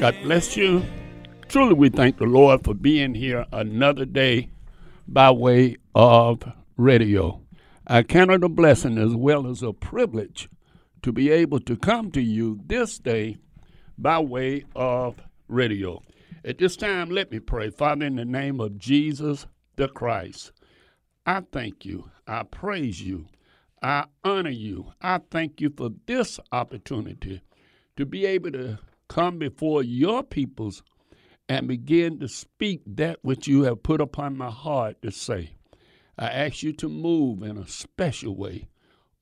God bless you. Truly, we thank the Lord for being here another day by way of radio. I count it a blessing as well as a privilege to be able to come to you this day by way of radio. At this time, let me pray. Father, in the name of Jesus the Christ, I thank you. I praise you. I honor you. I thank you for this opportunity to be able to come before your peoples and begin to speak that which you have put upon my heart to say. I ask you to move in a special way,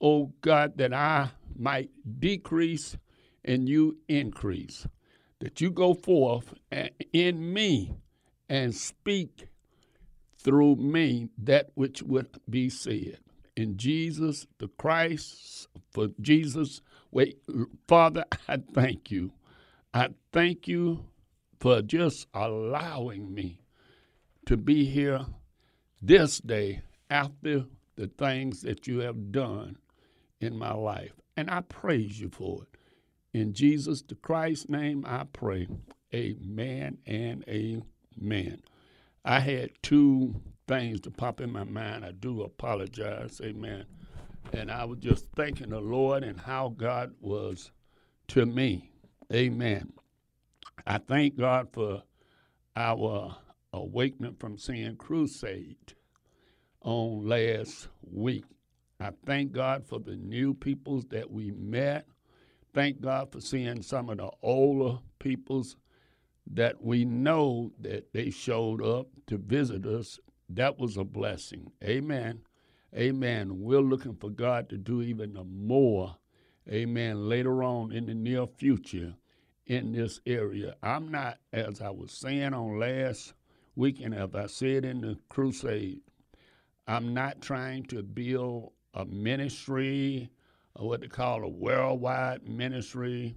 oh God, that I might decrease and you increase, that you go forth in me and speak through me that which would be said. In Jesus the Christ, for Jesus, Father, I thank you. I thank you for just allowing me to be here this day after the things that you have done in my life. And I praise you for it. In Jesus the Christ's name I pray. Amen and amen. I had two things to pop in my mind. I do apologize. Amen. And I was just thanking the Lord and how God was to me. Amen. I thank God for our Awakening from Sin crusade on last week. I thank God for the new peoples that we met. Thank God for seeing some of the older peoples that we know that they showed up to visit us. That was a blessing. Amen. Amen. We're looking for God to do even more, amen, later on in the near future in this area. I'm not, as I was saying on last weekend, as I said in the crusade, I'm not trying to build a ministry or what they call a worldwide ministry.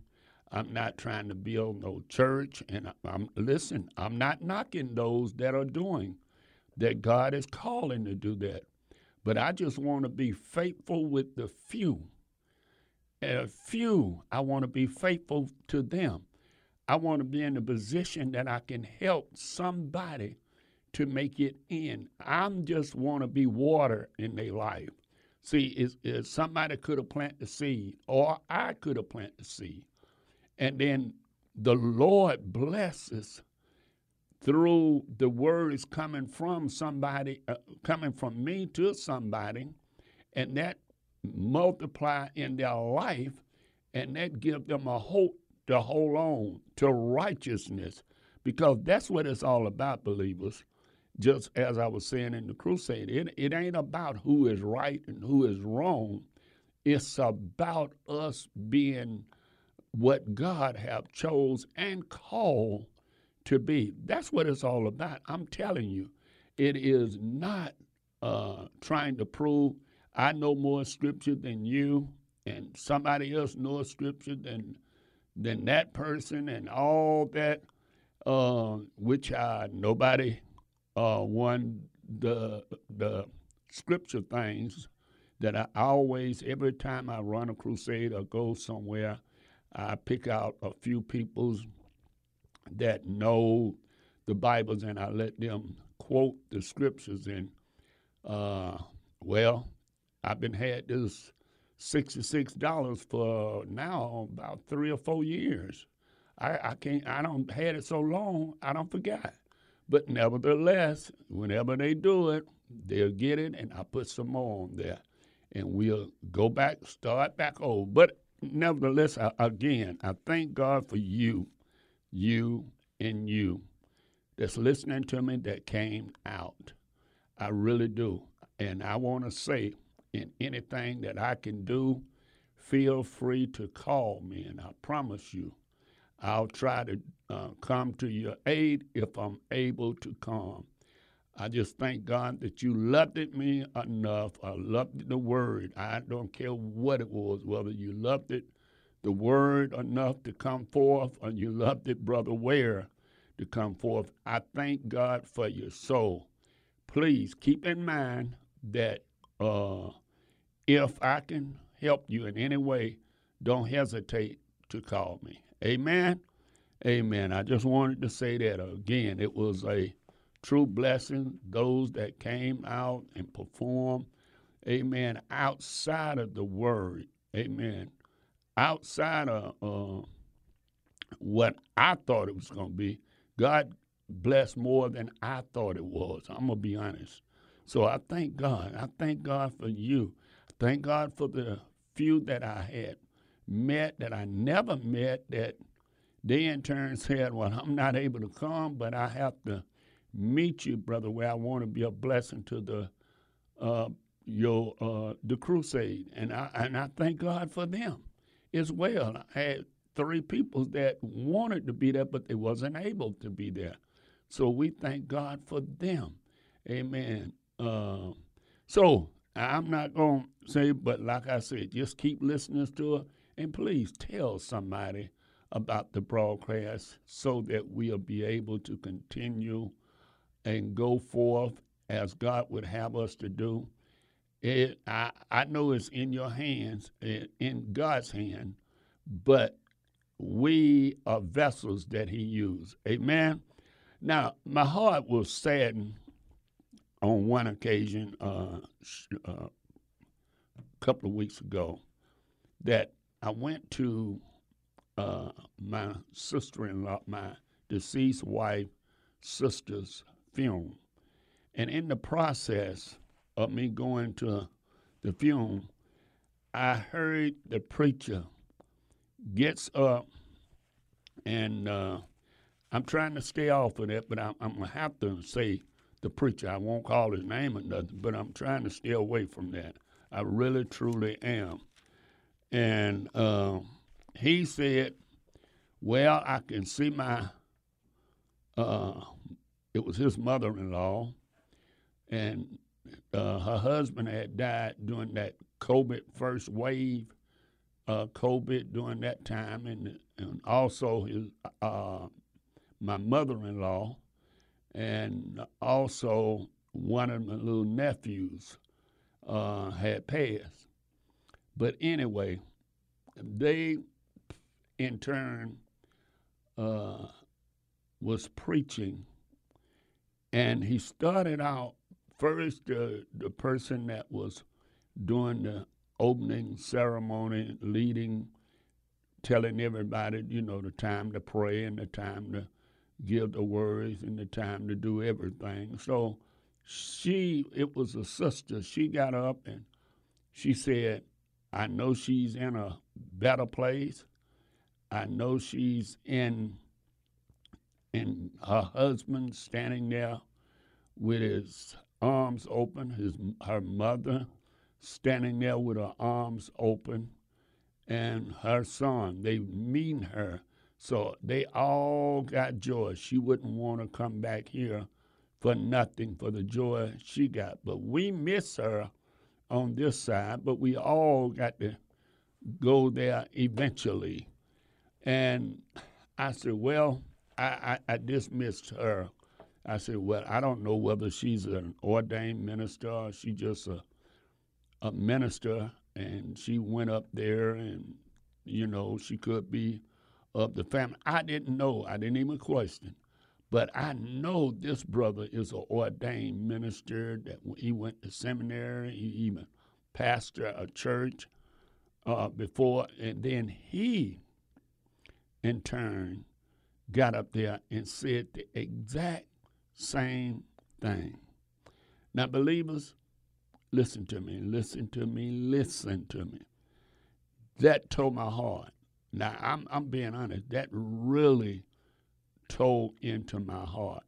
I'm not trying to build no church. And listen, I'm not knocking those that are doing that God is calling to do that. But I just want to be faithful with the few. And few, I want to be faithful to them. I want to be in a position that I can help somebody to make it in. I just want to be water in their life. See, it's somebody could have planted the seed, or I could have planted the seed. And then the Lord blesses through the words coming from somebody, coming from me to somebody, and that multiply in their life, and that give them a hope to hold on to righteousness, because that's what it's all about, believers. Just as I was saying in the crusade, it ain't about who is right and who is wrong. It's about us being what God have chose and called to be. That's what it's all about. I'm telling you, it is not trying to prove I know more scripture than you, and somebody else knows scripture than that person, and all that, which nobody won the scripture things that I always, every time I run a crusade or go somewhere, I pick out a few people's that know the Bibles, and I let them quote the scriptures. And, I've been had this $66 for now about 3 or 4 years. I don't had it so long, I don't forget. But nevertheless, whenever they do it, they'll get it, and I put some more on there. And we'll go back, start back over. But nevertheless, I thank God for you that's listening to me that came out. I really do. And I want to say, in anything that I can do, feel free to call me, and I promise you, I'll try to come to your aid if I'm able to come. I just thank God that you loved me enough. I loved the Word. I don't care what it was, whether you loved it, the Word enough to come forth, or you loved it, Brother Ware, to come forth. I thank God for your soul. Please keep in mind that if I can help you in any way, don't hesitate to call me. Amen? Amen. I just wanted to say that again. It was a true blessing, those that came out and performed, amen, outside of the Word, amen, outside of what I thought it was going to be. God blessed more than I thought it was. I'm going to be honest. So I thank God. I thank God for you. I thank God for the few that I had met, that I never met, that they in turn said, well, I'm not able to come, but I have to meet you, Brother Ware. I want to be a blessing to the crusade, and I thank God for them as well. I had three people that wanted to be there, but they wasn't able to be there. So we thank God for them. Amen. So I'm not going to say, but like I said, just keep listening to it, and please tell somebody about the broadcast so that we'll be able to continue and go forth as God would have us to do. I know it's in your hands, in God's hand, but we are vessels that he used. Amen? Now, my heart was saddened on one occasion a couple of weeks ago that I went to my sister-in-law, my deceased wife's sister's funeral. And in the process of me going to the funeral, I heard the preacher gets up, and I'm trying to stay off of that, but I'm going to have to say the preacher. I won't call his name or nothing, but I'm trying to stay away from that. I really, truly am. And he said, well, I can see my it was his mother-in-law, and her husband had died during that COVID first wave, COVID during that time, and also his my mother-in-law, and also one of my little nephews had passed. But anyway, they in turn was preaching. And he started out first, the person that was doing the opening ceremony, leading, telling everybody, you know, the time to pray and the time to give the words and the time to do everything. So it was a sister. She got up and she said, I know she's in a better place. I know she's in her husband standing there with his arms open, her mother standing there with her arms open, and her son. They mean her. So they all got joy. She wouldn't want to come back here for nothing, for the joy she got. But we miss her on this side, but we all got to go there eventually. And I said, well, I dismissed her. I said, well, I don't know whether she's an ordained minister or she's just a minister, and she went up there, and, you know, she could be of the family. I didn't know. I didn't even question. But I know this brother is an ordained minister, that he went to seminary, he even pastored a church before, and then he, in turn, got up there and said the exact same thing. Now, believers, listen to me, listen to me, listen to me. That tore my heart. Now, I'm being honest. That really tore into my heart.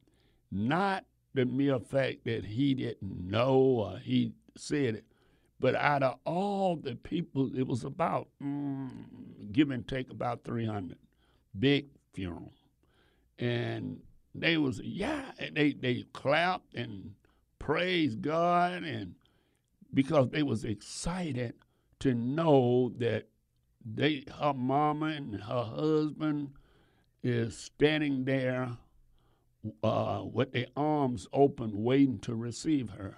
Not the mere fact that he didn't know or he said it, but out of all the people, it was about, give and take, about 300. Big funeral. And they was, they clapped and praised God, and because they was excited to know that her mama and her husband is standing there with their arms open, waiting to receive her.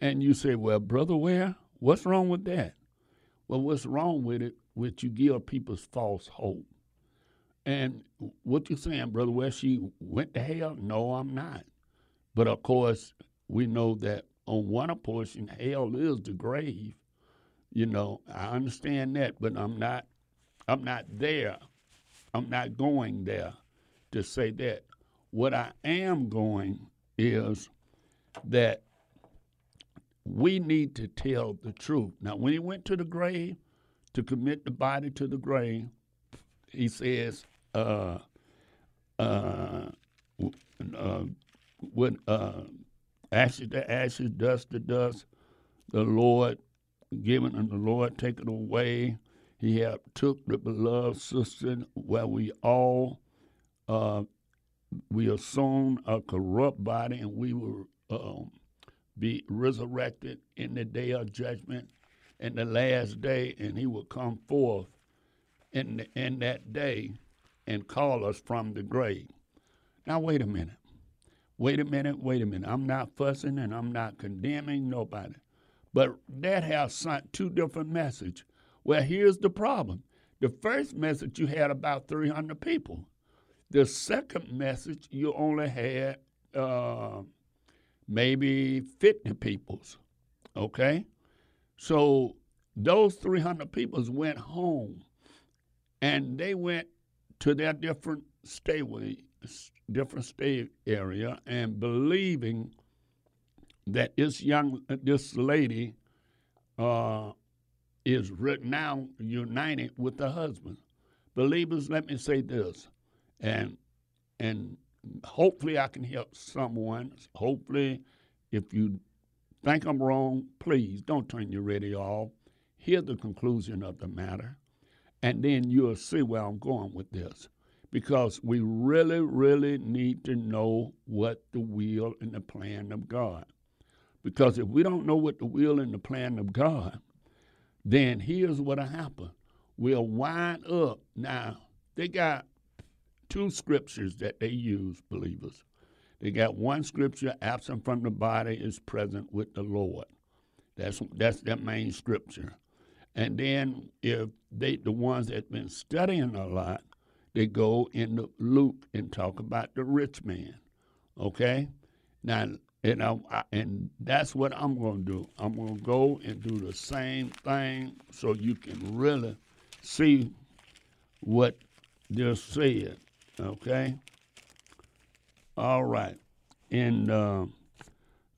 And you say, well, Brother Ware, what's wrong with that? Well, what's wrong with it is you give people false hope. And what you saying, Brother Ware, she went to hell? No, I'm not. But, of course, we know that on one portion, hell is the grave. You know, I understand that, but I'm not there. I'm not going there to say that. What I am going is that we need to tell the truth. Now, when he went to the grave to commit the body to the grave, he says, ashes to ashes, dust to dust, the Lord given and the Lord taken away. He hath took the beloved sister where we all, we assume a corrupt body, and we will be resurrected in the day of judgment, in the last day, and he will come forth in that day and call us from the grave. Now, wait a minute. Wait a minute, wait a minute. I'm not fussing and I'm not condemning nobody. But that has sent two different messages. Well, here's the problem. The first message, you had about 300 people. The second message, you only had maybe 50 peoples, okay? So those 300 peoples went home, and they went to their different state area, and believing that this lady is now united with the husband. Believers, let me say this, and hopefully I can help someone. Hopefully, if you think I'm wrong, please don't turn your radio off. Hear the conclusion of the matter, and then you'll see where I'm going with this. Because we really, really need to know what the will and the plan of God. Because if we don't know what the will and the plan of God, then here's what'll happen. We'll wind up. Now, they got two scriptures that they use, believers. They got one scripture, absent from the body is present with the Lord. That's their main scripture. And then if the ones that been studying a lot, they go into Luke and talk about the rich man, okay? Now, and that's what I'm going to do. I'm going to go and do the same thing so you can really see what this said, okay? All right. In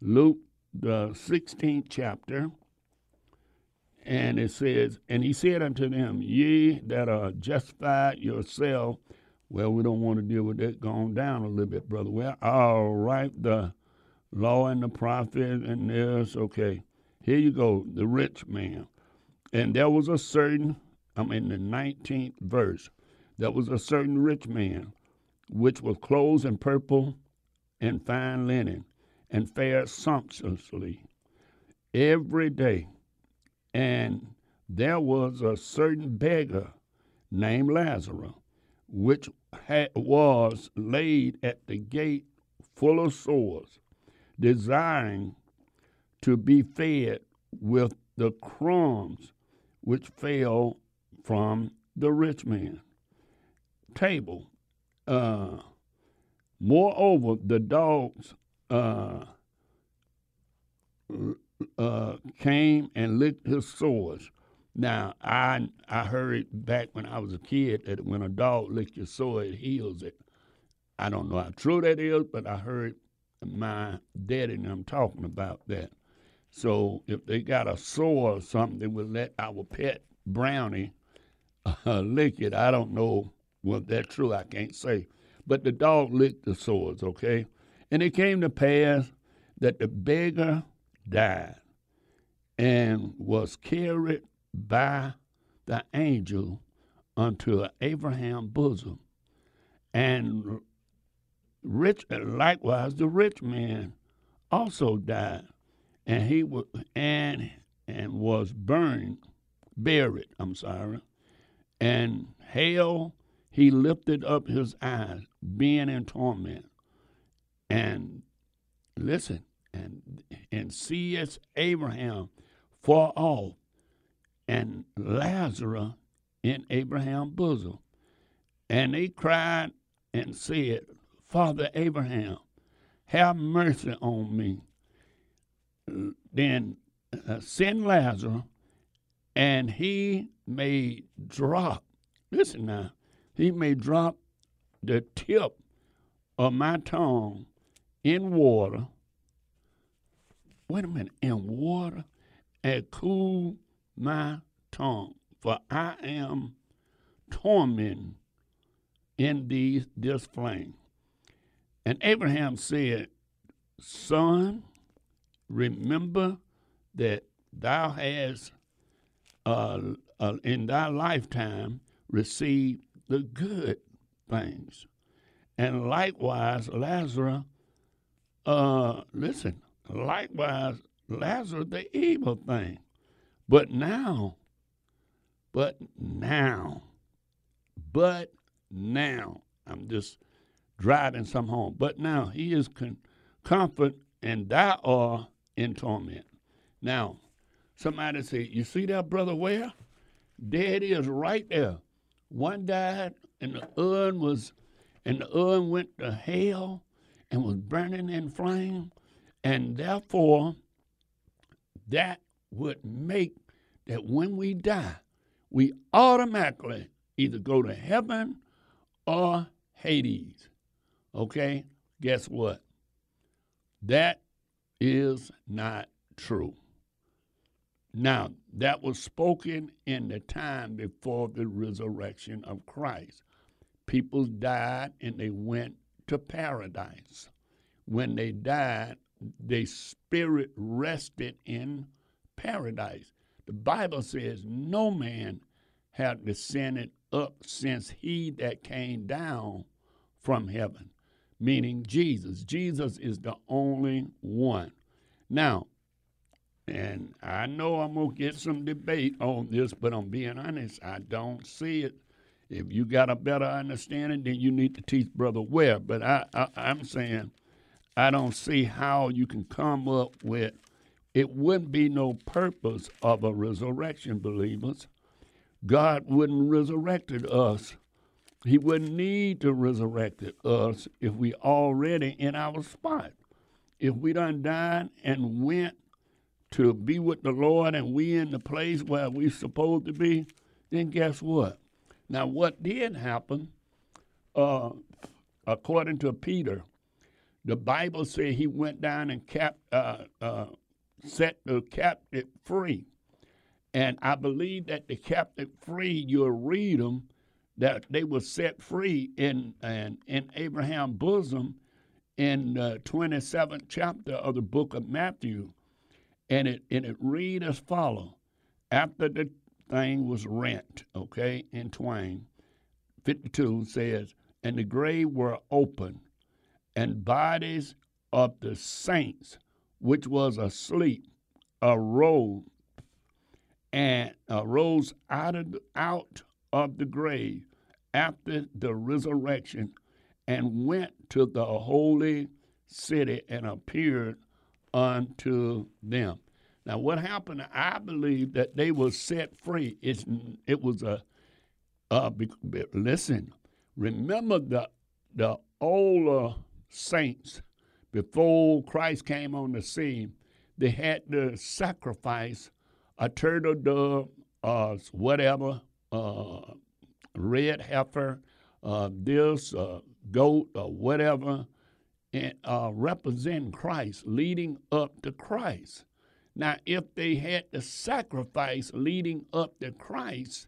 Luke, the 16th chapter, and it says, and he said unto them, ye that are justified yourself. Well, we don't want to deal with that. Go on down a little bit, Brother. Well, all right, the law and the prophet and this. Okay, here you go, the rich man. And there was a certain, I'm in the 19th verse, there was a certain rich man, which was clothed in purple and fine linen, and fared sumptuously every day. And there was a certain beggar named Lazarus, which was laid at the gate full of sores, desiring to be fed with the crumbs which fell from the rich man's table. Moreover, the dogs came and licked his sores. Now, I heard back when I was a kid that when a dog licks your sore, it heals it. I don't know how true that is, but I heard my daddy and them talking about that. So if they got a sore or something, they would let our pet brownie lick it. I don't know what that's true. I can't say. But the dog licked the sores, okay? And it came to pass that the beggar died and was carried by the angel unto Abraham's bosom. And likewise the rich man also died, and he was was buried. And hell, he lifted up his eyes, being in torment, and listen, and seest Abraham far off, and Lazarus in Abraham's bosom, and they cried and said, Father Abraham, have mercy on me. Then send Lazarus, and he may drop, listen now, he may drop the tip of my tongue in water. Wait a minute, in water, and cool my tongue, for I am tormented in this flame. And Abraham said, Son, remember that thou hast in thy lifetime received the good things. And likewise, Lazarus, the evil thing. But now, I'm just driving some home. But now he is comfort, and thou art in torment. Now, somebody said, you see that, Brother Ware? There it is right there. One died, and the other went to hell and was burning in flame. And therefore, that would make that when we die, we automatically either go to heaven or Hades. Okay, guess what? That is not true. Now, that was spoken in the time before the resurrection of Christ. People died and they went to paradise. When they died, their spirit rested in paradise. The Bible says no man hath descended up since he that came down from heaven, meaning Jesus. Jesus is the only one. Now, and I know I'm going to get some debate on this, but I'm being honest, I don't see it. If you got a better understanding, then you need to teach Brother Ware. But I'm saying I don't see how you can come up with, it wouldn't be no purpose of a resurrection, believers. God wouldn't resurrected us. He wouldn't need to resurrect us if we already in our spot. If we done died and went to be with the Lord and we in the place where we supposed to be, then guess what? Now, what did happen, according to Peter, the Bible said he went down and set the captive free. And I believe that the captive free, you'll read them, that they were set free in Abraham's bosom in the 27th chapter of the book of Matthew. And it read as follows. After the thing was rent, okay, in twain, 52 says, and the grave were open, and bodies of the saints, which was asleep, arose out of the grave after the resurrection, and went to the holy city and appeared unto them. Now, what happened? I believe that they were set free. Listen, remember the older saints before Christ came on the scene. They had to sacrifice a turtle dove, whatever, red heifer, goat, or whatever. represent Christ, leading up to Christ. Now, if they had the sacrifice leading up to Christ,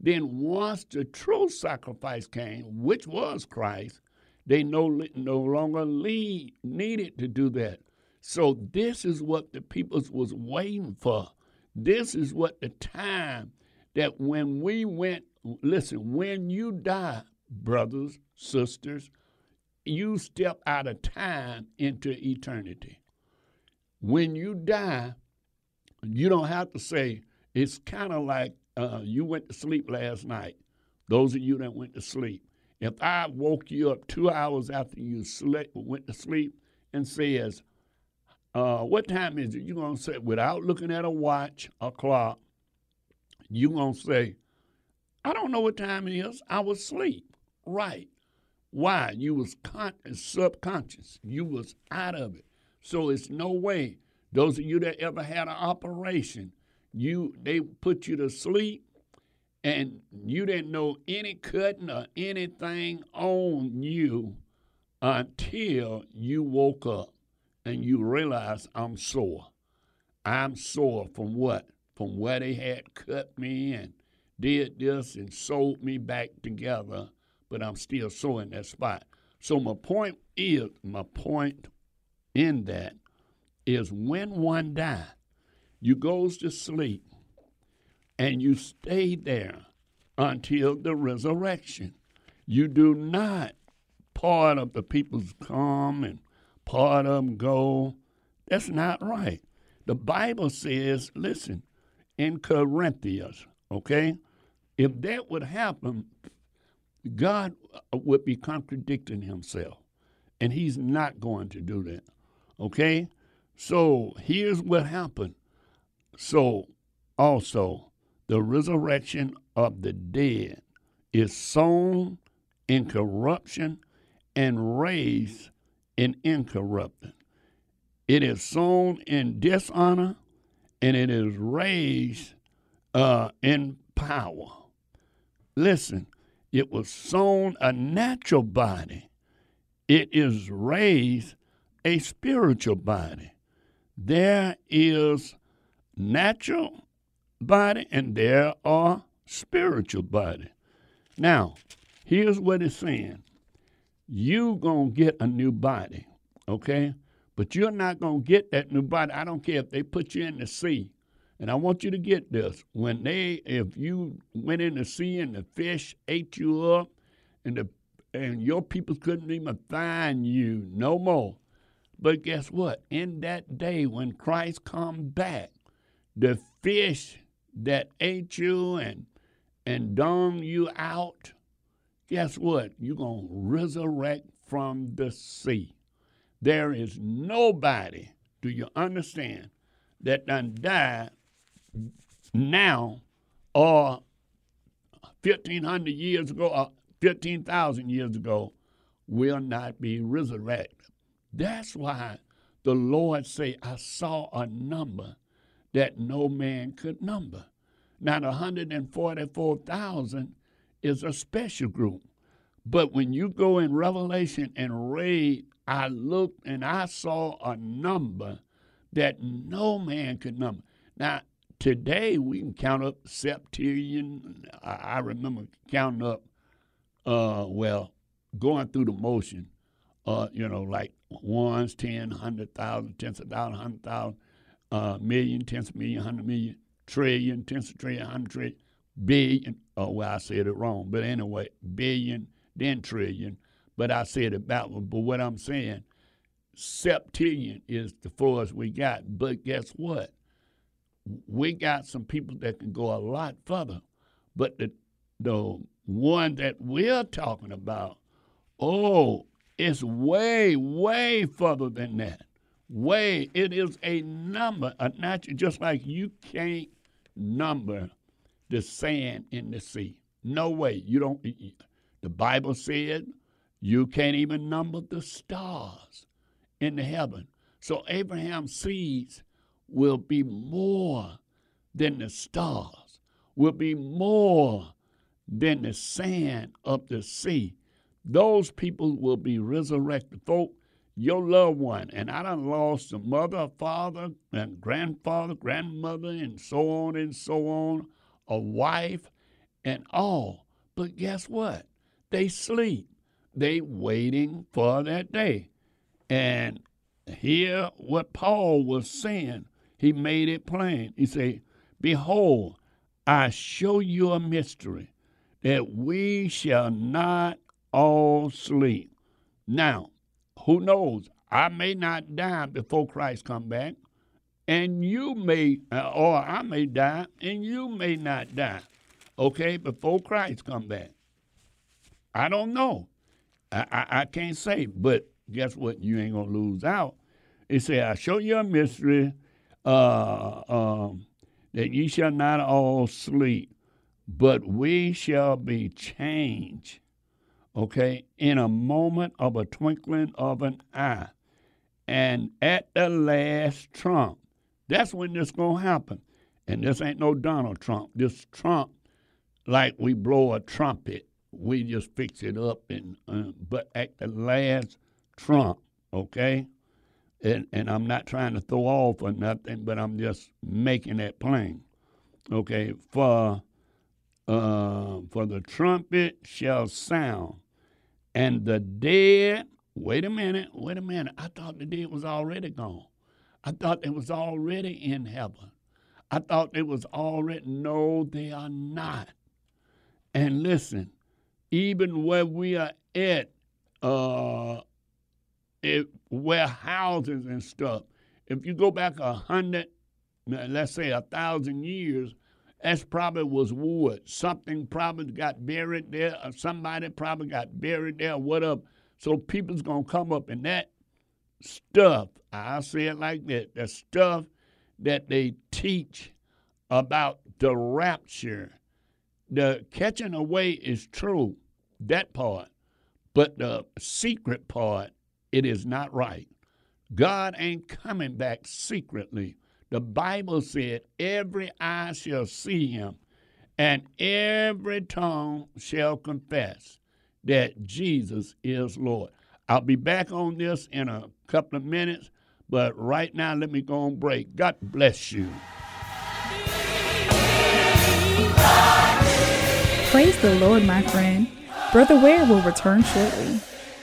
then once the true sacrifice came, which was Christ, they no longer needed to do that. So this is what the people was waiting for. This is what the time that when we went, listen, when you die, brothers, sisters, you step out of time into eternity. When you die, you don't have to say, it's kind of like you went to sleep last night. Those of you that went to sleep. If I woke you up 2 hours after you went to sleep and says, what time is it? You're going to say, without looking at a watch or clock, you're going to say, I don't know what time it is. I was asleep. Right. Why? You was subconscious. You was out of it. So it's no way. Those of you that ever had an operation, they put you to sleep, and you didn't know any cutting or anything on you until you woke up and you realized I'm sore. I'm sore from what? From where they had cut me and did this and sewed me back together, but I'm still sore in that spot. So my point in that is when one dies, you goes to sleep, and you stay there until the resurrection. You do not part of the people's come and part of them go. That's not right. The Bible says, listen, in Corinthians, okay, if that would happen, God would be contradicting himself, and he's not going to do that, okay? So here's what happened. So also the resurrection of the dead is sown in corruption and raised in incorruption. It is sown in dishonor and it is raised in power. Listen, it was sown a natural body. It is raised a spiritual body. There is natural body and there are spiritual body. Now, here's what it's saying. You gonna get a new body, okay? But you're not gonna get that new body. I don't care if they put you in the sea. And I want you to get this. If you went in the sea and the fish ate you up and your people couldn't even find you no more. But guess what? In that day when Christ come back, the fish that ate you and dung you out, guess what? You're going to resurrect from the sea. There is nobody, do you understand, that done died now or 1,500 years ago or 15,000 years ago will not be resurrected. That's why the Lord say, I saw a number that no man could number. Now, the 144,000 is a special group. But when you go in Revelation and read, I looked and I saw a number that no man could number. Now, today we can count up septillion. I remember counting up, going through the motion, like ones, 10, 100,000, tens of thousands, 100,000. Million, tens of million, 100 million, trillion, tens of trillion, 100 trillion, billion. I said it wrong. But anyway, billion, then trillion. But I said it backwards. But what I'm saying, septillion is the force we got. But guess what? We got some people that can go a lot further. But the one that we're talking about, it's way, way further than that. Way, it is a number, a natural, just like you can't number the sand in the sea. No way. You don't. The Bible said you can't even number the stars in the heaven. So Abraham's seeds will be more than the stars, will be more than the sand of the sea. Those people will be resurrected. Folks, your loved one. And I done lost a mother, father, and grandfather, grandmother, and so on, a wife, and all. But guess what? They sleep. They waiting for that day. And here what Paul was saying, he made it plain. He said, behold, I show you a mystery, that we shall not all sleep. Now, who knows? I may not die before Christ come back, and you may, or I may die, and you may not die, okay, before Christ come back. I don't know. I can't say, but guess what? You ain't going to lose out. It said, I show you a mystery, that ye shall not all sleep, but we shall be changed, okay, in a moment of a twinkling of an eye, and at the last trump. That's when this going to happen. And this ain't no Donald Trump. This trump, like we blow a trumpet, we just fix it up, and but at the last trump, okay? And I'm not trying to throw off or nothing, but I'm just making that plain. Okay, for the trumpet shall sound, and the dead, wait a minute, I thought the dead was already gone. I thought they was already in heaven. I thought they was already, no, they are not. And listen, even where we are at, warehouses and stuff. If you go back 100, let's say 1,000 years, that's probably was wood. Something probably got buried there, or somebody probably got buried there, whatever. So people's going to come up, and that stuff, I say it like that, the stuff that they teach about the rapture, the catching away is true, that part, but the secret part, it is not right. God ain't coming back secretly. The Bible said, every eye shall see him, and every tongue shall confess that Jesus is Lord. I'll be back on this in a couple of minutes, but right now let me go on break. God bless you. Praise the Lord, my friend. Brother Ware will return shortly.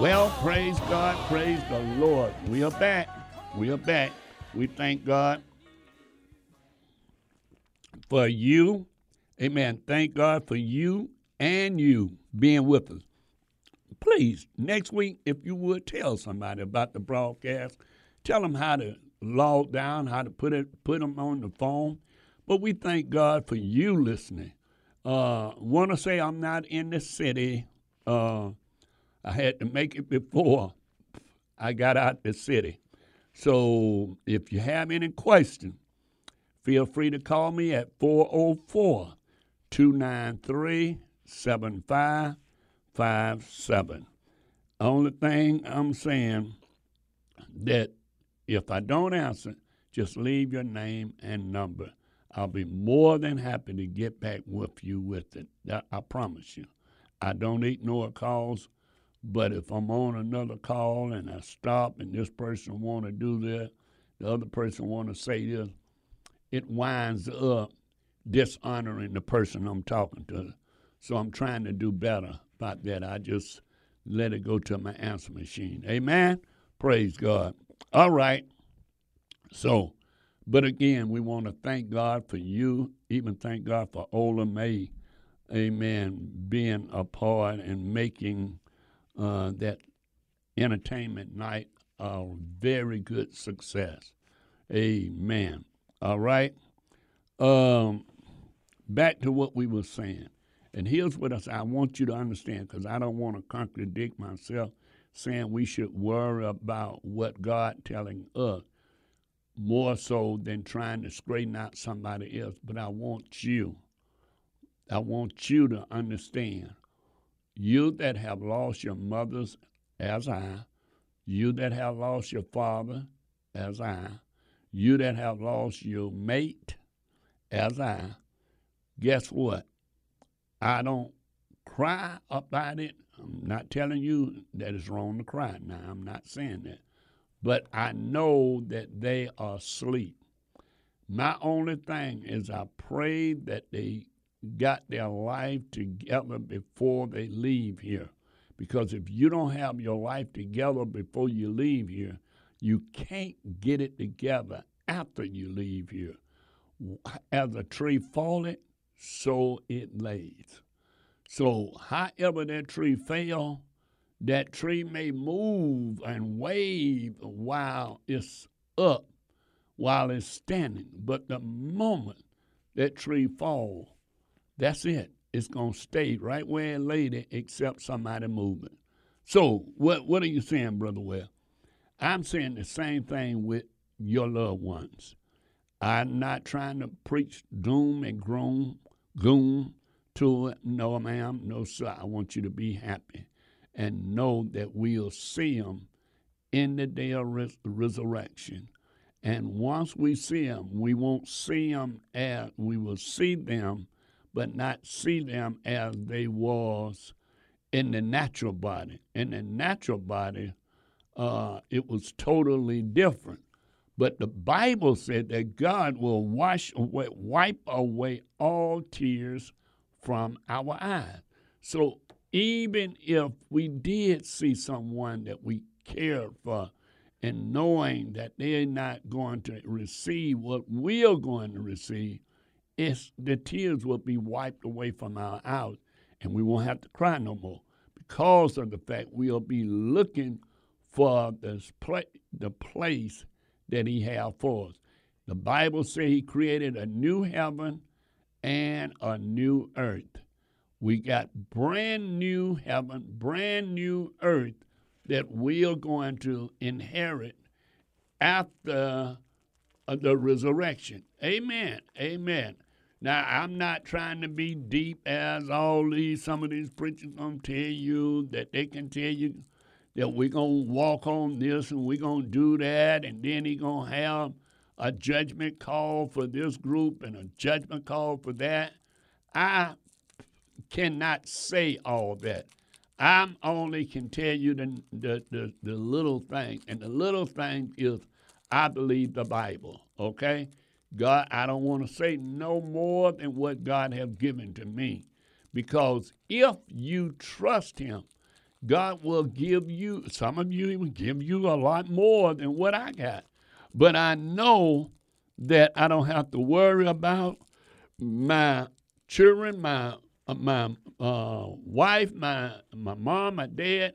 Well, praise God, praise the Lord. We are back. We are back. We thank God for you. Amen. Thank God for you and you being with us. Please, next week, if you would, tell somebody about the broadcast. Tell them how to log down, how to put them on the phone. But we thank God for you listening. Want to say I'm not in the city. I had to make it before I got out the city. So if you have any question, feel free to call me at 404-293-7557. Only thing I'm saying that if I don't answer, just leave your name and number. I'll be more than happy to get back with you with it. I promise you. I don't ignore calls. But if I'm on another call and I stop and this person want to do that, the other person want to say this, it winds up dishonoring the person I'm talking to. So I'm trying to do better about that. I just let it go to my answer machine. Amen? Praise God. All right. So, but again, we want to thank God for you, even thank God for Ola May, amen, being a part and making that entertainment night a very good success. Amen. All right. Back to what we were saying. And here's what I want you to understand, because I don't want to contradict myself saying we should worry about what God telling us more so than trying to straighten out somebody else. But I want you to understand, you that have lost your mothers as I, you that have lost your father as I, you that have lost your mate as I, guess what? I don't cry about it. I'm not telling you that it's wrong to cry. Now, I'm not saying that. But I know that they are asleep. My only thing is I pray that they got their life together before they leave here. Because if you don't have your life together before you leave here, you can't get it together after you leave here. As a tree falleth, so it lays. So however that tree fell, that tree may move and wave while it's up, while it's standing. But the moment that tree falls, that's it. It's going to stay right where it laid it, except somebody moved it. So what are you saying, Brother Ware? I'm saying the same thing with your loved ones. I'm not trying to preach doom and gloom to it. No, ma'am, no, sir. I want you to be happy and know that we'll see them in the day of resurrection. And once we see them, we won't see them as we will see them, but not see them as they was in the natural body. In the natural body, it was totally different. But the Bible said that God will wipe away all tears from our eyes. So even if we did see someone that we cared for and knowing that they're not going to receive what we are going to receive, the tears will be wiped away from our eyes, and we won't have to cry no more because of the fact we'll be looking for this the place that he had for us. The Bible says he created a new heaven and a new earth. We got brand new heaven, brand new earth that we are going to inherit after the resurrection. Amen, amen. Now, I'm not trying to be deep as some of these preachers going to tell you that they can tell you that we're going to walk on this and we're going to do that, and then he's going to have a judgment call for this group and a judgment call for that. I cannot say all that. I only can tell you the little thing, and the little thing is I believe the Bible, okay? God, I don't want to say no more than what God has given to me, because if you trust him, God will give you, some of you, he will give you a lot more than what I got. But I know that I don't have to worry about my children, my wife, my mom, my dad.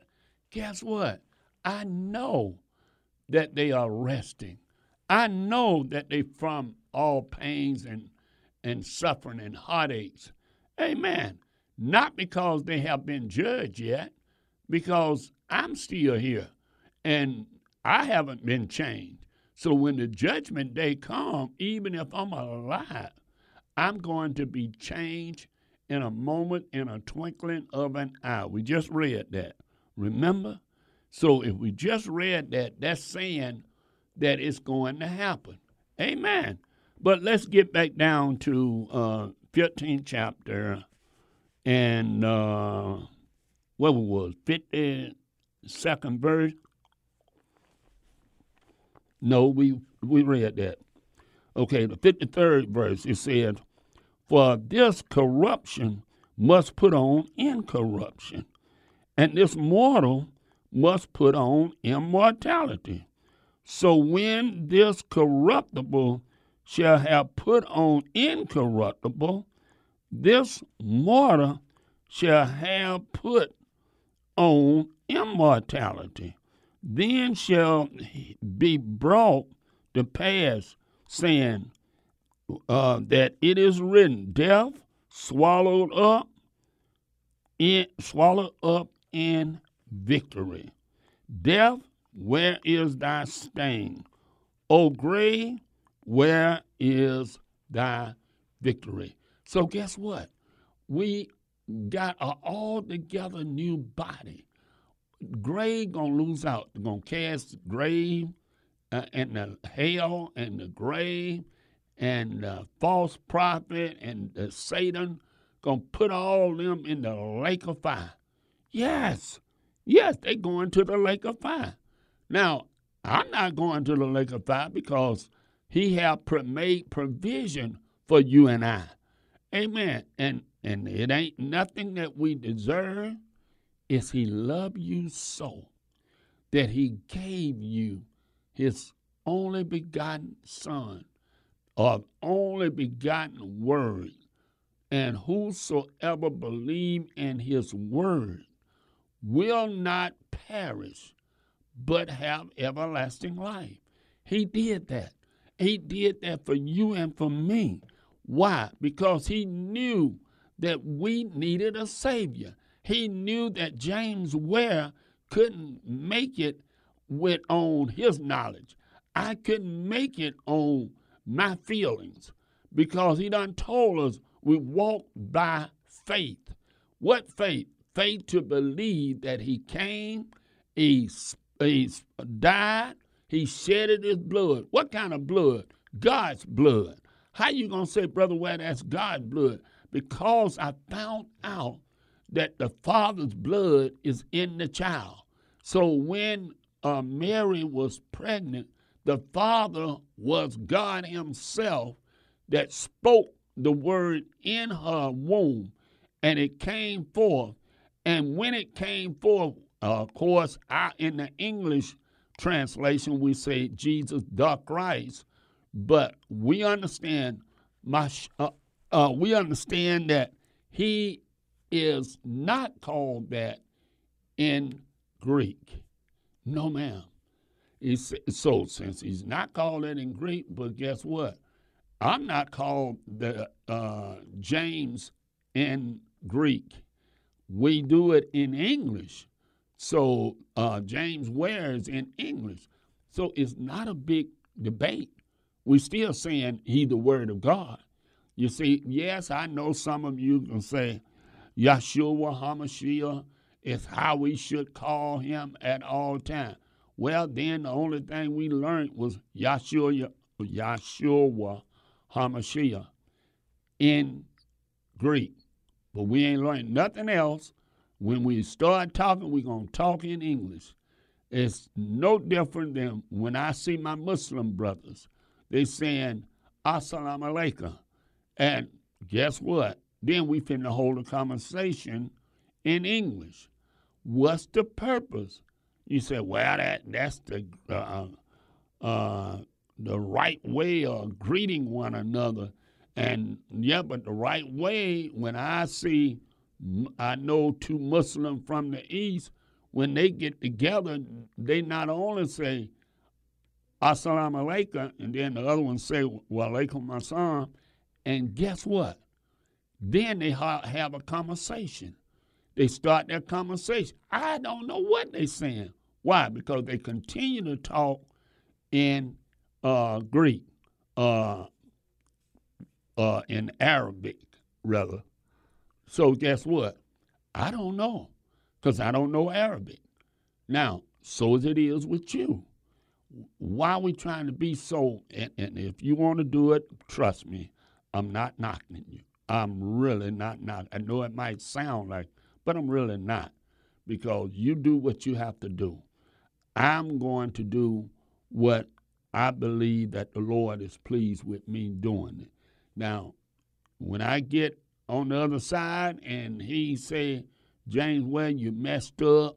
Guess what? I know that they are resting. I know that they from all pains and suffering and heartaches. Amen. Not because they have been judged yet, because I'm still here, and I haven't been changed. So when the judgment day comes, even if I'm alive, I'm going to be changed in a moment, in a twinkling of an eye. We just read that, remember? So if we just read that, that's saying that it's going to happen. Amen. But let's get back down to 15th chapter and... what was 52nd verse? No, we read that. Okay, the 53rd verse, it said, "For this corruption must put on incorruption, and this mortal must put on immortality. So when this corruptible shall have put on incorruptible, this mortal shall have put on immortality. Then shall be brought to pass, saying that it is written, death swallowed up in victory. Death, where is thy sting? O grave, where is thy victory? So guess what? We got an altogether new body. Grave gonna lose out. They're gonna cast grave and the hell and the grave and the false prophet and Satan gonna put all them in the lake of fire. Yes, they going to the lake of fire. Now, I'm not going to the lake of fire because he have made provision for you and I. Amen. And it ain't nothing that we deserve. It's he loved you so that he gave you his only begotten son or only begotten word. And whosoever believe in his word will not perish but have everlasting life. He did that. He did that for you and for me. Why? Because he knew that we needed a Savior. He knew that James Ware couldn't make it on his knowledge. I couldn't make it on my feelings because he done told us we walk by faith. What faith? Faith to believe that he came, he died, he shedded his blood. What kind of blood? God's blood. How you going to say, Brother Ware, that's God's blood? Because I found out that the father's blood is in the child. So when Mary was pregnant, the father was God himself that spoke the word in her womb, and it came forth. And when it came forth, of course, in the English translation, we say Jesus the Christ, but we understand, we understand that he is not called that in Greek. No, ma'am. So since he's not called that in Greek, but guess what? I'm not called the James in Greek. We do it in English. So James Ware is in English. So it's not a big debate. We're still saying he the word of God. You see, yes, I know some of you can say, Yeshua Hamashiach is how we should call him at all times. Well, then the only thing we learned was Yeshua Hamashiach in Greek. But we ain't learned nothing else. When we start talking, we're going to talk in English. It's no different than when I see my Muslim brothers. They saying, Assalamu alaikum. And guess what? Then we finna hold a conversation in English. What's the purpose? You say, well, that's the right way of greeting one another. And yeah, but the right way, when I know two Muslims from the East, when they get together, they not only say, Assalamu alaikum, and then the other one say, wa alaikum assalam, and guess what? Then they have a conversation. They start their conversation. I don't know what they're saying. Why? Because they continue to talk in Greek, in Arabic, rather. So guess what? I don't know because I don't know Arabic. Now, so as it is with you. Why are we trying to be so? And if you want to do it, trust me, I'm not knocking you. I'm really not. I know it might sound like, but I'm really not, because you do what you have to do. I'm going to do what I believe that the Lord is pleased with me doing it. Now, when I get on the other side and he say, James Ware, you messed up.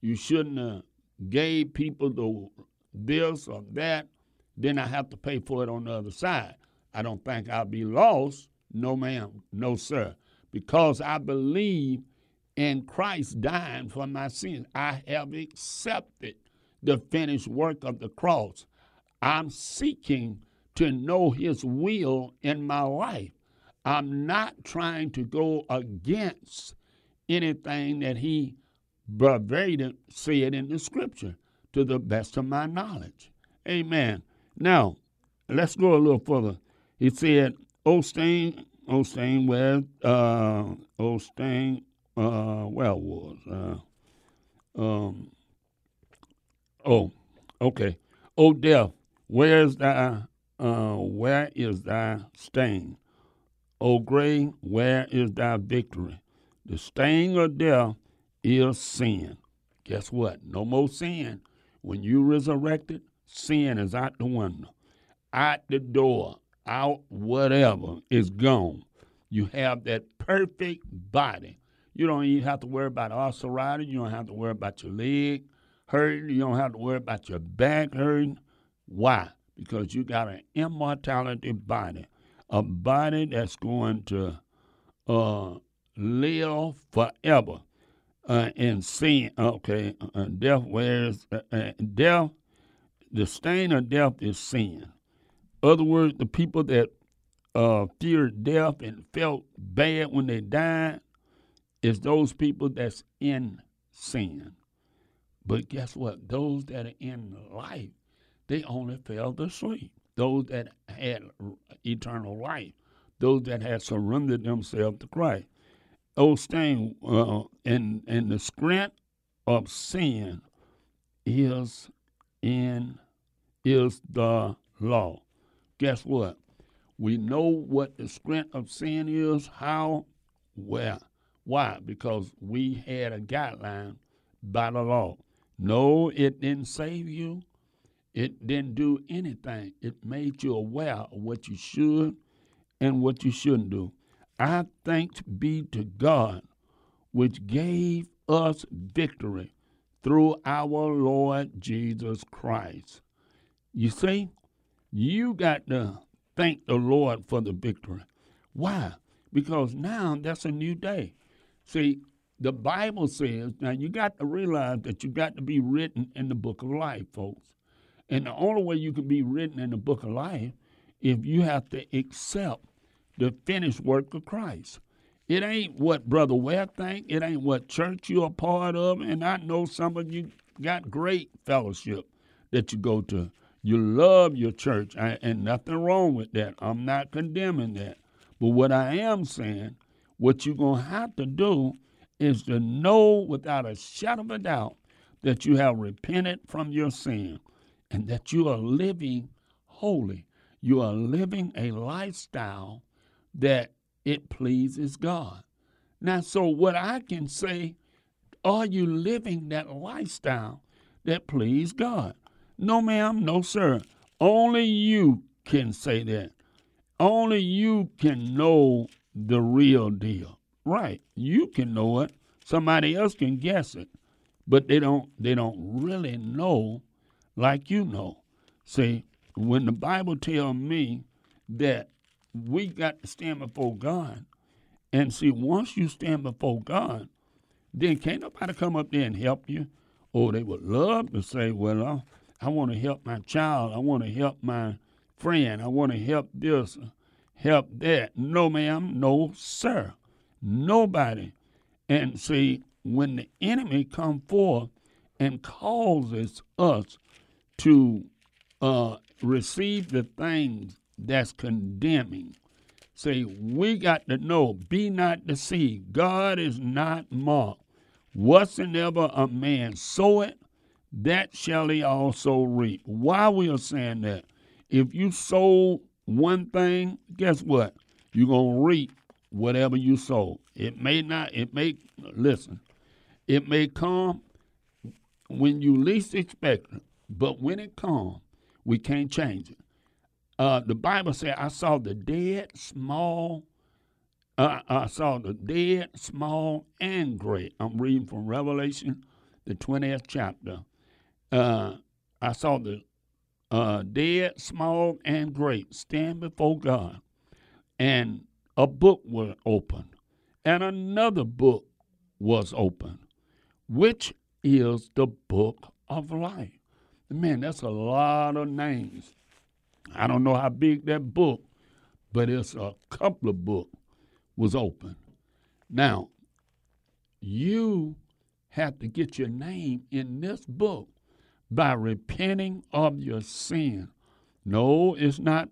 You shouldn't have gave people this or that. Then I have to pay for it on the other side. I don't think I'll be lost. No, ma'am. No, sir. Because I believe in Christ dying for my sins. I have accepted the finished work of the cross. I'm seeking to know his will in my life. I'm not trying to go against anything that he verbatim said in the scripture, to the best of my knowledge. Amen. Now, let's go a little further. He said, O death, where is thy sting? O grave, where is thy victory? The sting of death is sin. Guess what? No more sin. When you resurrected, sin is out the window, out the door, out whatever is gone. You have that perfect body. You don't even have to worry about ulcerative. You don't have to worry about your leg hurting. You don't have to worry about your back hurting. Why? Because you got an immortality body, a body that's going to live forever in sin. Okay, death, where's death? The stain of death is sin. Other words, the people that feared death and felt bad when they died is those people that's in sin. But guess what? Those that are in life, they only fell to sleep. Those that had eternal life, those that had surrendered themselves to Christ. Old stain and the scent of sin is the law. Guess what? We know what the scent of sin is. How? Where? Why? Because we had a guideline by the law. No, it didn't save you. It didn't do anything. It made you aware of what you should and what you shouldn't do. I thanks be to God, which gave us victory through our Lord Jesus Christ. You see, you got to thank the Lord for the victory. Why? Because now that's a new day. See, the Bible says, now you got to realize that you got to be written in the book of life, folks. And the only way you can be written in the book of life if you have to accept the finished work of Christ. It ain't what Brother Ware think. It ain't what church you're a part of. And I know some of you got great fellowship that you go to. You love your church, and nothing wrong with that. I'm not condemning that. But what I am saying, what you're going to have to do is to know without a shadow of a doubt that you have repented from your sin and that you are living holy. You are living a lifestyle that it pleases God. Now, so what I can say, are you living that lifestyle that pleases God? No, ma'am, no, sir. Only you can say that. Only you can know the real deal. Right, you can know it. Somebody else can guess it, but they don't really know like you know. See, when the Bible tells me that we got to stand before God. And see, once you stand before God, then can't nobody come up there and help you. Oh, they would love to say, well, I want to help my child. I want to help my friend. I want to help this, help that. No, ma'am. No, sir. Nobody. And see, when the enemy comes forth and causes us to receive the things that's condemning. See, we got to know, be not deceived. God is not mocked. Whatsoever a man soweth, that shall he also reap. Why we are saying that? If you sow one thing, guess what? You're gonna reap whatever you sow. It may come when you least expect it, but when it comes, we can't change it. The Bible said, I saw the dead, small, I saw the dead, small, and great. I'm reading from Revelation, the 20th chapter. I saw the dead, small, and great stand before God. And a book was opened, and another book was opened, which is the book of life. Man, that's a lot of names. I don't know how big that book, but it's a couple of books was open. Now, you have to get your name in this book by repenting of your sin. No, it's not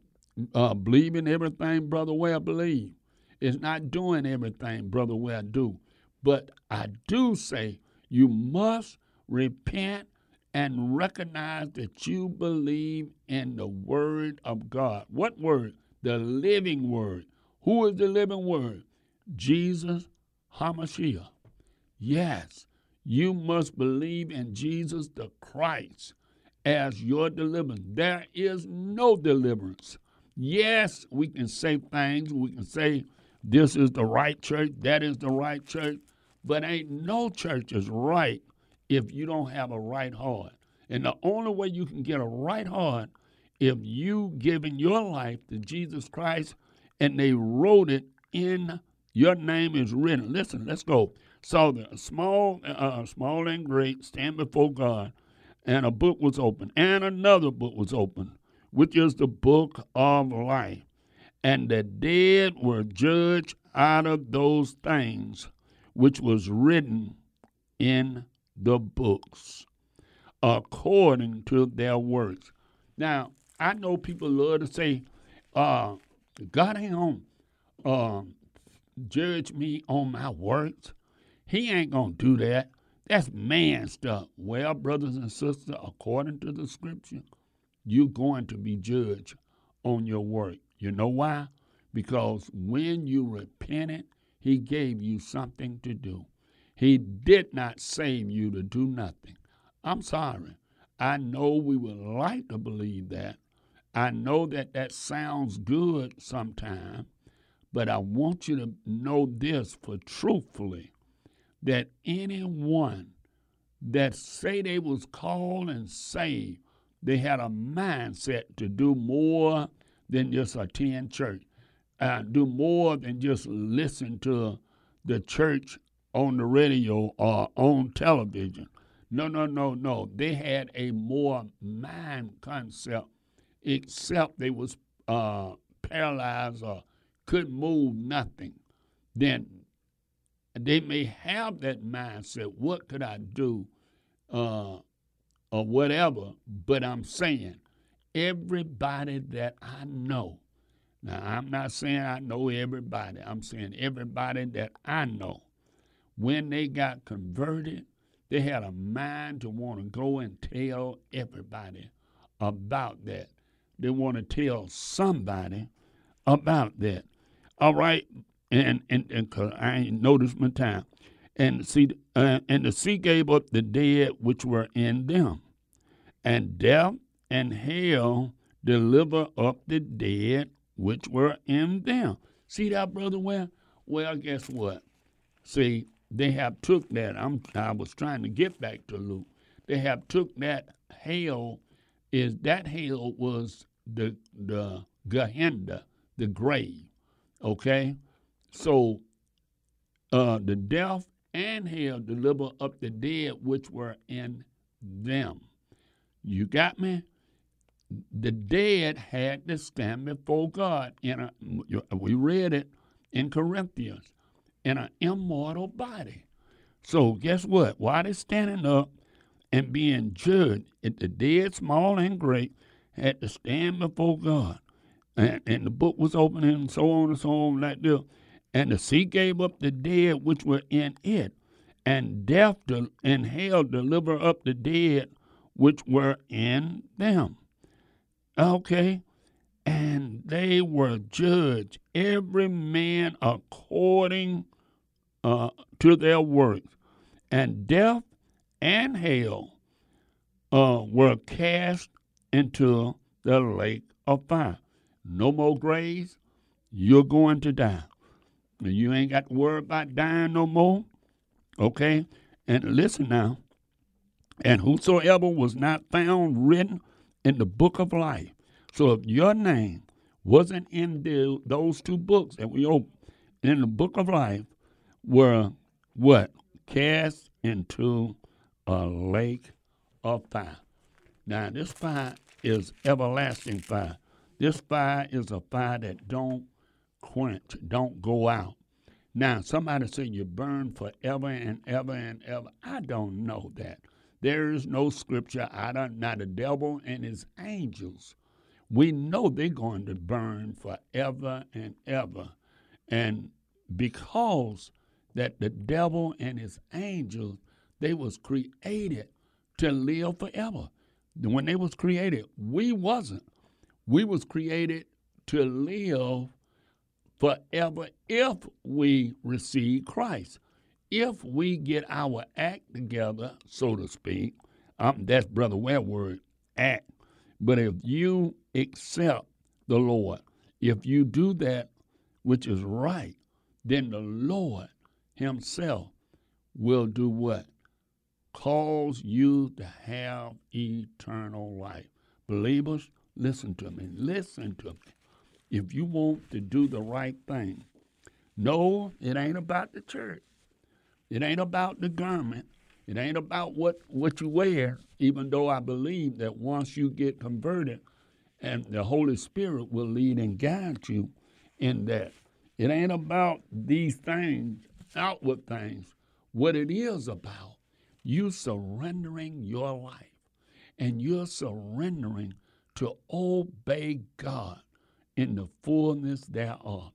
believing everything Brother Ware believe. It's not doing everything Brother Ware do. But I do say you must repent and recognize that you believe in the Word of God. What Word? The living Word. Who is the living Word? Jesus Hamashiach. Yes, you must believe in Jesus the Christ as your deliverance. There is no deliverance. Yes, we can say things. We can say this is the right church, that is the right church. But ain't no church is right if you don't have a right heart. And the only way you can get a right heart if you giving your life to Jesus Christ and they wrote it in, your name is written. Listen, let's go. So the small and great stand before God, and a book was opened, and another book was opened, which is the book of life. And the dead were judged out of those things which was written in the books, according to their works. Now, I know people love to say, God ain't gonna judge me on my works. He ain't gonna do that. That's man stuff. Well, brothers and sisters, according to the scripture, you're going to be judged on your work. You know why? Because when you repented, he gave you something to do. He did not save you to do nothing. I'm sorry. I know we would like to believe that. I know that that sounds good sometimes, but I want you to know this for truthfully, that anyone that say they was called and saved, they had a mindset to do more than just attend church, do more than just listen to the church on the radio or on television. No. They had a more mind concept, except they was paralyzed or couldn't move nothing. Then they may have that mindset, what could I do or whatever, but I'm saying everybody that I know, now I'm not saying I know everybody, I'm saying everybody that I know, when they got converted, they had a mind to want to go and tell everybody about that. They want to tell somebody about that. All right, and 'cause I ain't noticed my time. And the sea gave up the dead which were in them, and death and hell deliver up the dead which were in them. See that, Brother Ware? Well, guess what? See, they have took that. I was trying to get back to Luke. They have took that hell. Is that hell was the Gehenna, the grave, okay? So the death and hell deliver up the dead which were in them. You got me? The dead had to stand before God. We read it in Corinthians, in an immortal body. So guess what? While they're standing up and being judged, if the dead, small and great, had to stand before God, and the book was open and so on like this, and the sea gave up the dead which were in it, and death and hell deliver up the dead which were in them. Okay? And they were judged, every man according to their works. And death and hell were cast into the lake of fire. No more graves, you're going to die. You ain't got to worry about dying no more. Okay? And listen now. And whosoever was not found written in the book of life. So if your name wasn't in those two books that we opened in the book of life, were what? Cast into a lake of fire. Now this fire is everlasting fire. This fire is a fire that don't quench, don't go out. Now somebody say you burn forever and ever and ever. I don't know that. There is no scripture. I don't know. The devil and his angels, we know they're going to burn forever and ever. And because that the devil and his angels, they was created to live forever. When they was created, we wasn't. We was created to live forever if we receive Christ. If we get our act together, so to speak, that's Brother Ware's word, act. But if you accept the Lord, if you do that which is right, then the Lord himself will do what? Cause you to have eternal life. Believers, listen to me. Listen to me. If you want to do the right thing, no, it ain't about the church. It ain't about the garment. It ain't about what you wear, even though I believe that once you get converted and the Holy Spirit will lead and guide you in that. It ain't about these things, outward things. What it is about, you surrendering your life, and you're surrendering to obey God in the fullness thereof.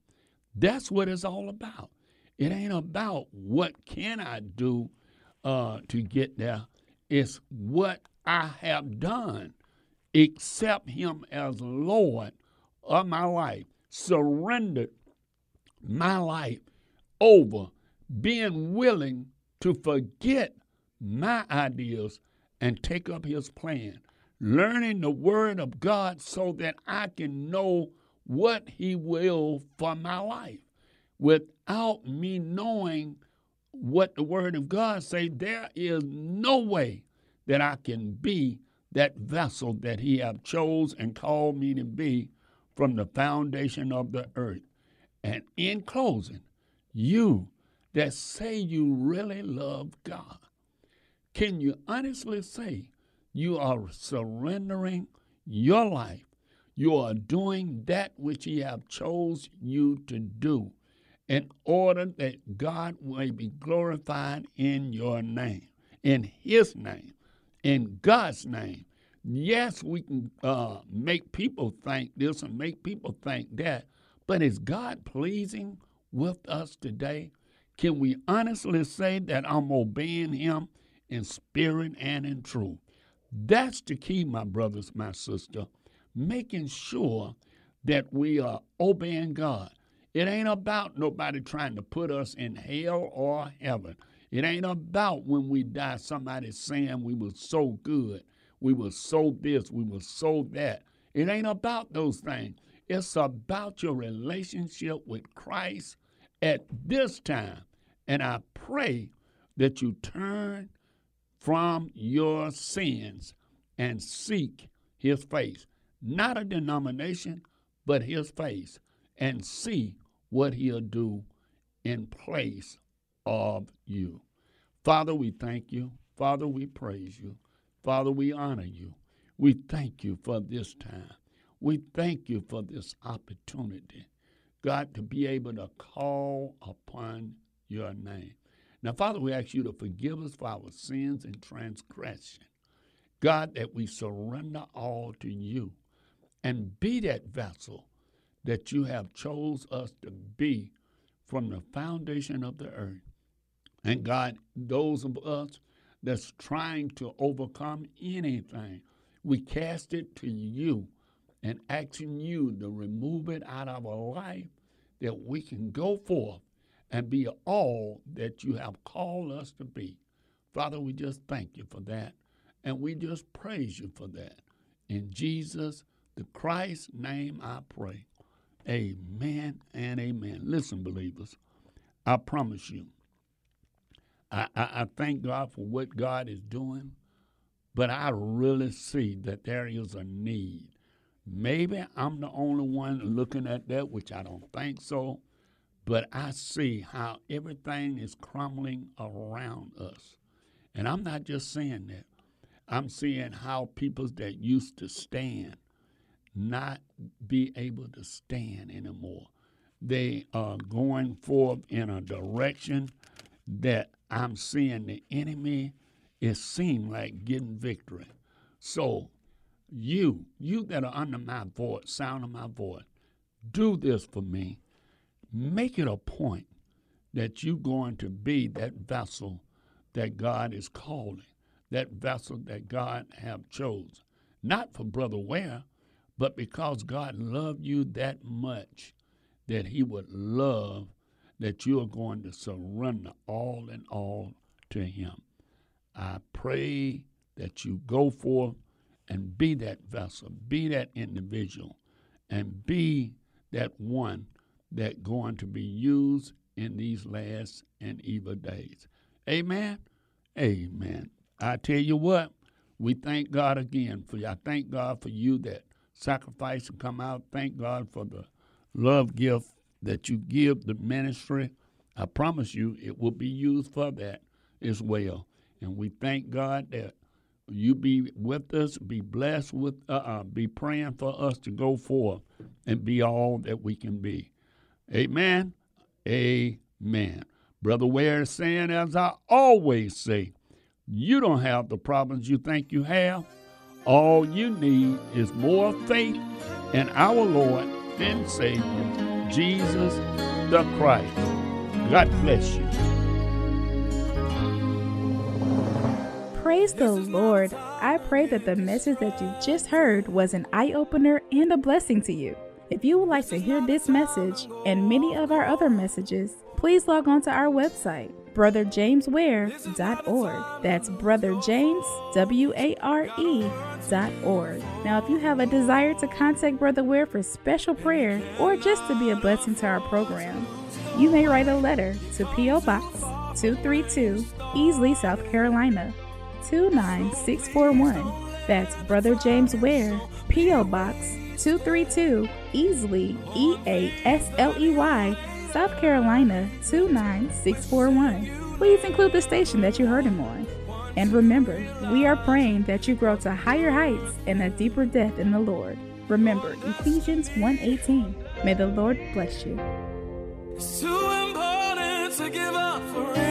That's what it's all about. It ain't about what can I do to get there. It's what I have done. Accept him as Lord of my life. Surrendered my life over, being willing to forget my ideas and take up his plan, learning the word of God so that I can know what he will for my life. Without me knowing what the word of God say, there is no way that I can be that vessel that he have chose and called me to be from the foundation of the earth. And in closing, you that say you really love God, can you honestly say you are surrendering your life? You are doing that which he have chose you to do in order that God may be glorified in your name, in his name, in God's name. Yes, we can make people think this and make people think that, but is God pleasing with us today? Can we honestly say that I'm obeying him in spirit and in truth? That's the key, my brothers, my sister, making sure that we are obeying God. It ain't about nobody trying to put us in hell or heaven. It ain't about when we die, somebody saying we were so good. We were so this, we were so that. It ain't about those things. It's about your relationship with Christ at this time. And I pray that you turn from your sins and seek his face. Not a denomination, but his face. And see what he'll do in place of you. Father, we thank you. Father, we praise you. Father, we honor you. We thank you for this time. We thank you for this opportunity, God, to be able to call upon your name. Now, Father, we ask you to forgive us for our sins and transgression. God, that we surrender all to you and be that vessel that you have chose us to be from the foundation of the earth. And God, those of us that's trying to overcome anything, we cast it to you and asking you to remove it out of our life that we can go forth and be all that you have called us to be. Father, we just thank you for that, and we just praise you for that. In Jesus, the Christ's name, I pray. Amen and amen. Listen, believers. I promise you. I thank God for what God is doing, but I really see that there is a need. Maybe I'm the only one looking at that, which I don't think so, but I see how everything is crumbling around us. And I'm not just saying that. I'm seeing how people that used to stand not be able to stand anymore. They are going forth in a direction that I'm seeing the enemy, it seemed like getting victory. So you that are under my voice, sound of my voice, do this for me. Make it a point that you're going to be that vessel that God is calling, that vessel that God have chosen. Not for Brother Ware, but because God loved you that much that he would love that you are going to surrender all in all to him. I pray that you go forth and be that vessel, be that individual, and be that one that's going to be used in these last and evil days. Amen? Amen. I tell you what, we thank God again for you. I thank God for you that sacrifice and come out. Thank God for the love gift that you give the ministry. I promise you it will be used for that as well. And we thank God that you be with us, be blessed with, be praying for us to go forth and be all that we can be. Amen. Amen. Brother Ware is saying, as I always say, you don't have the problems you think you have. All you need is more faith in our Lord and Savior, Jesus the Christ. God bless you. Praise the Lord. I pray that the message that you just heard was an eye-opener and a blessing to you. If you would like to hear this message and many of our other messages, please log on to our website, brotherjamesware.org. That's brotherjamesware.org. Now, if you have a desire to contact Brother Ware for special prayer or just to be a blessing to our program, you may write a letter to P.O. Box 232, Easley, South Carolina, 29641. That's Brother James Ware, P.O. Box 232, Easley, E-A-S-L-E-Y, South Carolina 29641. Please include the station that you heard him on. And remember, we are praying that you grow to higher heights and a deeper depth in the Lord. Remember, Ephesians 1:18. May the Lord bless you. It's too important to give up forever.